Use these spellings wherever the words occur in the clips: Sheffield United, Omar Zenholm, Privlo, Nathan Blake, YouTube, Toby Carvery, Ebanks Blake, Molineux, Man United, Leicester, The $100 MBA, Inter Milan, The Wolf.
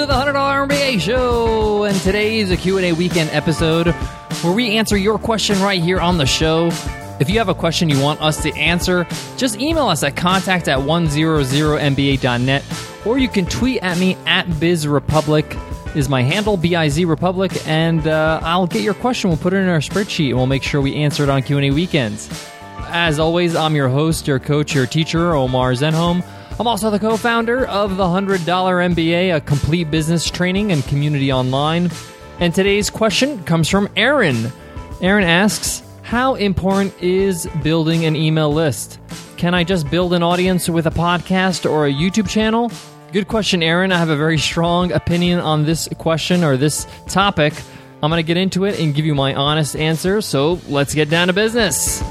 to the $100 MBA show, and today is a Q&A weekend episode where we answer your question right here on the show. If you have a question you want us to answer, just email us at contact@100mba.net, or you can tweet at me at bizrepublic is my handle, bizrepublic, and I'll get your question. We'll put it in our spreadsheet, and we'll make sure we answer it on Q&A weekends. As always, I'm your host, your coach, your teacher, Omar Zenholm. I'm also the co-founder of The $100 MBA, a complete business training and community online. And today's question comes from Aaron. Aaron asks, how important is building an email list? Can I just build an audience with a podcast or a YouTube channel? Good question, Aaron. I have a very strong opinion on this question or this topic. I'm going to get into it and give you my honest answer. So let's get down to business.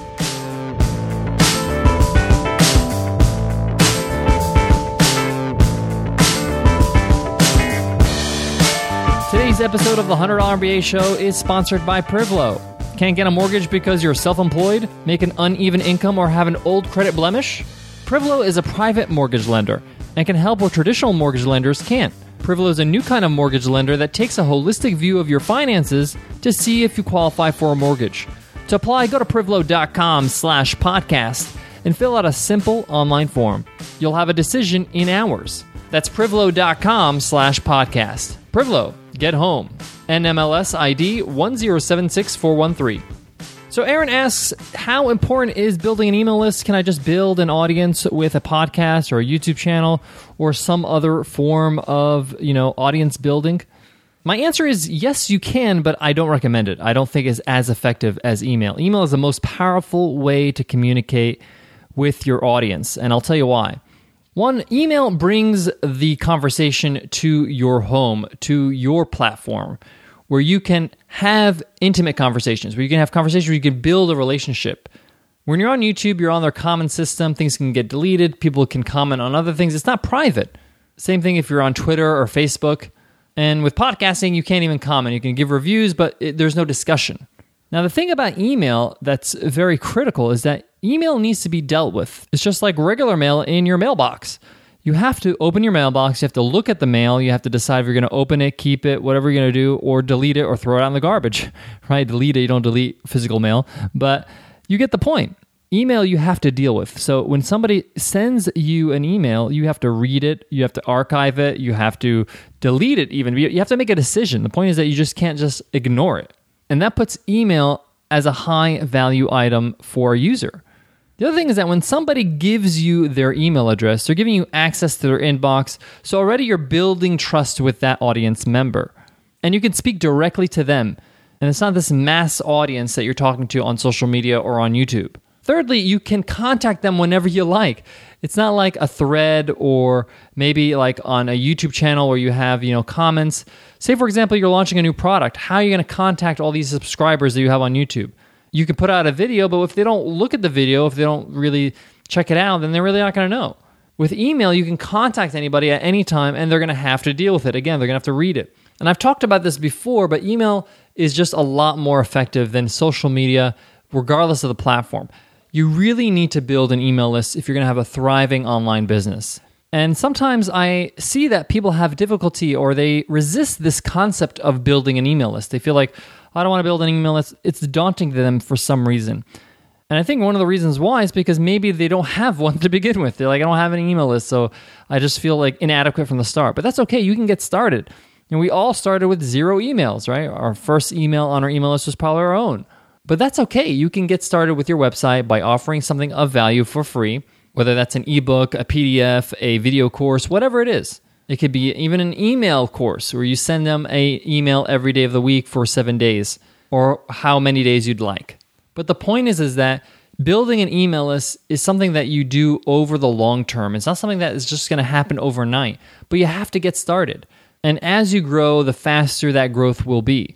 Today's episode of The $100 MBA Show is sponsored by Privlo. Can't get a mortgage because you're self-employed, make an uneven income, or have an old credit blemish? Privlo is a private mortgage lender and can help where traditional mortgage lenders can't. Privlo is a new kind of mortgage lender that takes a holistic view of your finances to see if you qualify for a mortgage. To apply, go to privlo.com/podcast and fill out a simple online form. You'll have a decision in hours. That's privlo.com/podcast. Privlo. Get home. NMLS ID 1076413. So Aaron asks, how important is building an email list? Can I just build an audience with a podcast or a YouTube channel or some other form of, audience building? My answer is yes, you can, but I don't recommend it. I don't think it's as effective as email. Email is the most powerful way to communicate with your audience, and I'll tell you why. One, email brings the conversation to your home, to your platform, where you can have intimate conversations, where you can have conversations where you can build a relationship. When you're on YouTube, you're on their comment system. Things can get deleted. People can comment on other things. It's not private. Same thing if you're on Twitter or Facebook. And with podcasting, you can't even comment. You can give reviews, but there's no discussion. Now, the thing about email that's very critical is that email needs to be dealt with. It's just like regular mail in your mailbox. You have to open your mailbox. You have to look at the mail. You have to decide if you're going to open it, keep it, whatever you're going to do, or delete it or throw it out in the garbage, right? Delete it. You don't delete physical mail, but you get the point. Email you have to deal with. So when somebody sends you an email, you have to read it. You have to archive it. You have to delete it even. You have to make a decision. The point is that you just can't just ignore it. And that puts email as a high value item for a user. The other thing is that when somebody gives you their email address, they're giving you access to their inbox, so already you're building trust with that audience member. And you can speak directly to them. And it's not this mass audience that you're talking to on social media or on YouTube. Thirdly, you can contact them whenever you like. It's not like a thread or maybe like on a YouTube channel where you have, comments. Say, for example, you're launching a new product. How are you going to contact all these subscribers that you have on YouTube? You can put out a video, but if they don't look at the video, if they don't really check it out, then they're really not going to know. With email, you can contact anybody at any time, and they're going to have to deal with it. Again, they're going to have to read it. And I've talked about this before, but email is just a lot more effective than social media, regardless of the platform. You really need to build an email list if you're going to have a thriving online business. And sometimes I see that people have difficulty or they resist this concept of building an email list. They feel like, I don't want to build an email list. It's daunting to them for some reason. And I think one of the reasons why is because maybe they don't have one to begin with. They're like, I don't have an email list, so I just feel like inadequate from the start. But that's okay. You can get started. And we all started with 0 emails, right? Our first email on our email list was probably our own. But that's okay. You can get started with your website by offering something of value for free, whether that's an ebook, a PDF, a video course, whatever it is. It could be even an email course where you send them an email every day of the week for 7 days or how many days you'd like. But the point is that building an email list is something that you do over the long term. It's not something that is just going to happen overnight, but you have to get started. And as you grow, the faster that growth will be.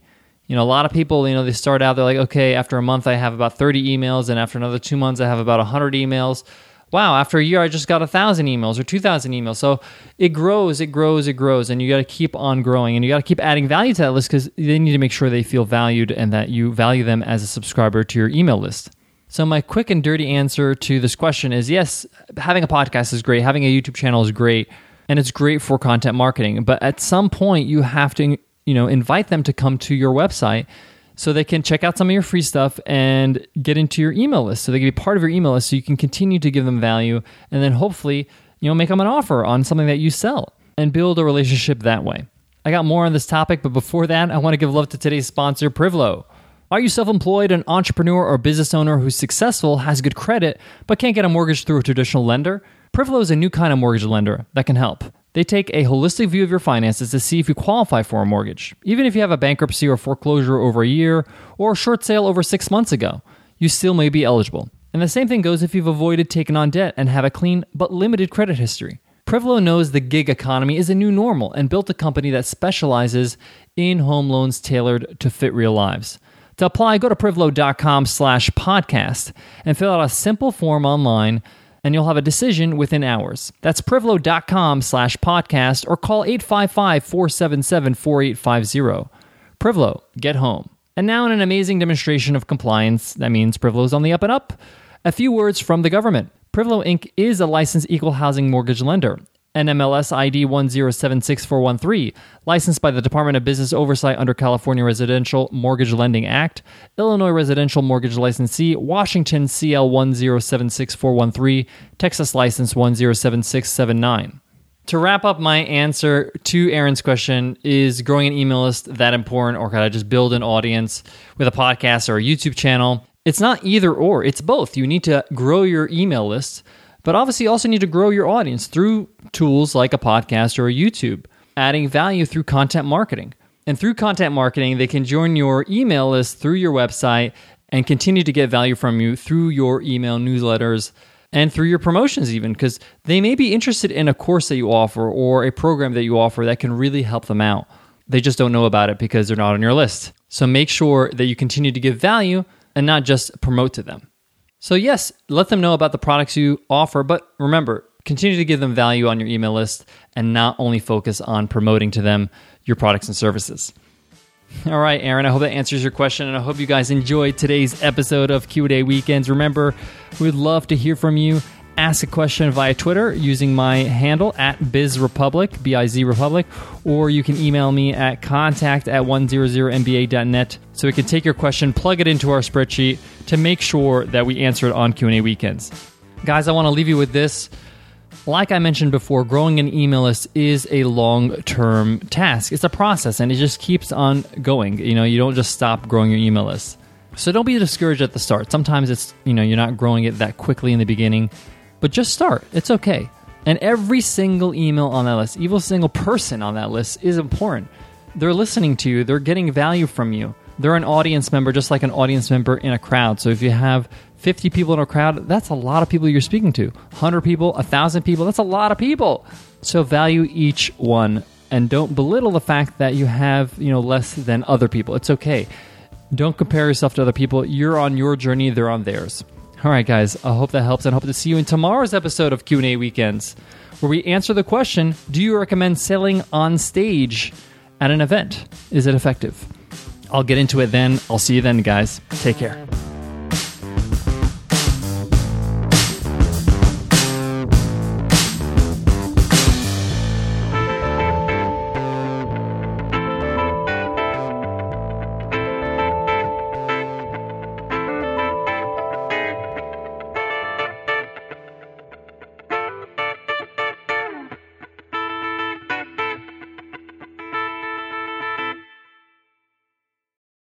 A lot of people, they start out, they're like, okay, after a month, I have about 30 emails. And after another 2 months, I have about 100 emails. Wow, after a year, I just got 1,000 emails or 2,000 emails. So it grows. And you got to keep on growing. And you got to keep adding value to that list because they need to make sure they feel valued and that you value them as a subscriber to your email list. So my quick and dirty answer to this question is yes, having a podcast is great. Having a YouTube channel is great. and it's great for content marketing. But at some point, you have to, you know, invite them to come to your website so they can check out some of your free stuff and get into your email list. So they can be part of your email list so you can continue to give them value and then hopefully, you know, make them an offer on something that you sell and build a relationship that way. I got more on this topic, but before that, I want to give love to today's sponsor, Privlo. Are you self-employed, an entrepreneur, or business owner who's successful, has good credit, but can't get a mortgage through a traditional lender? Privlo is a new kind of mortgage lender that can help. They take a holistic view of your finances to see if you qualify for a mortgage, even if you have a bankruptcy or foreclosure over a year or a short sale over 6 months ago. You still may be eligible. And the same thing goes if you've avoided taking on debt and have a clean but limited credit history. Privlo knows the gig economy is a new normal and built a company that specializes in home loans tailored to fit real lives. To apply, go to privlo.com/podcast and fill out a simple form online, and you'll have a decision within hours. That's privlo.com/podcast or call 855-477-4850. Privlo, get home. And now in an amazing demonstration of compliance, that means Privlo's on the up and up. A few words from the government. Privlo Inc. is a licensed equal housing mortgage lender. NMLS ID 1076413, licensed by the Department of Business Oversight under California Residential Mortgage Lending Act, Illinois Residential Mortgage Licensee, Washington CL 1076413, Texas License 1076679. To wrap up, my answer to Aaron's question is, growing an email list that important, or could I just build an audience with a podcast or a YouTube channel? It's not either or, it's both. You need to grow your email list, but obviously you also need to grow your audience through tools like a podcast or a YouTube, adding value through content marketing. And through content marketing, they can join your email list through your website and continue to get value from you through your email newsletters and through your promotions even, because they may be interested in a course that you offer or a program that you offer that can really help them out. They just don't know about it because they're not on your list. So make sure that you continue to give value and not just promote to them. So yes, let them know about the products you offer, but remember, continue to give them value on your email list and not only focus on promoting to them your products and services. All right, Aaron, I hope that answers your question, and I hope you guys enjoyed today's episode of Q&A Weekends. Remember, we'd love to hear from you. Ask a question via Twitter using my handle at BizRepublic, BizRepublic, or you can email me at contact@100mba.net so we can take your question, plug it into our spreadsheet to make sure that we answer it on Q&A Weekends. Guys, I want to leave you with this. Like I mentioned before, growing an email list is a long-term task. It's a process, and it just keeps on going. You know, you don't just stop growing your email list. So don't be discouraged at the start. Sometimes it's, you know, you're not growing it that quickly in the beginning. But just start. It's okay. And every single email on that list, every single person on that list is important. They're listening to you. They're getting value from you. They're an audience member, just like an audience member in a crowd. So if you have 50 people in a crowd, that's a lot of people you're speaking to. 100 people, 1,000 people, that's a lot of people. So value each one. And don't belittle the fact that you have, you know, less than other people. It's okay. Don't compare yourself to other people. You're on your journey. They're on theirs. All right, guys, I hope that helps, and I hope to see you in tomorrow's episode of Q&A Weekends, where we answer the question, do you recommend selling on stage at an event? Is it effective? I'll get into it then. I'll see you then, guys. Take care.